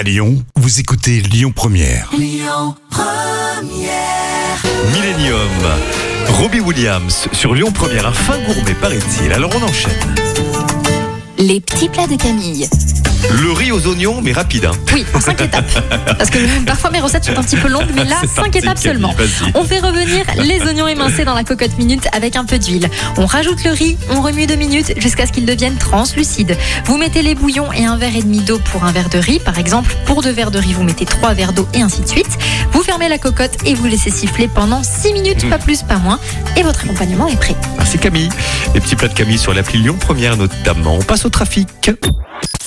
À Lyon, vous écoutez Lyon Première. Lyon Première. Millennium, Robbie Williams sur Lyon Première, un fin gourmet paraît-il. Alors on enchaîne. Les petits plats de Camille. Le riz aux oignons, mais rapide. Hein. Oui, en 5 étapes. Parce que parfois mes recettes sont un petit peu longues, mais là, 5 étapes seulement. On fait revenir les oignons émincés dans la cocotte minute avec un peu d'huile. On rajoute le riz, on remue 2 minutes jusqu'à ce qu'il devienne translucide. Vous mettez les bouillons et 1,5 verre d'eau pour 1 verre de riz. Par exemple, pour 2 verres de riz, vous mettez 3 verres d'eau et ainsi de suite. Vous fermez la cocotte et vous laissez siffler pendant 6 minutes, pas plus, pas moins. Et votre accompagnement est prêt. Merci Camille. Les petits plats de Camille sur l'appli Lyon Première notamment. On passe au trafic.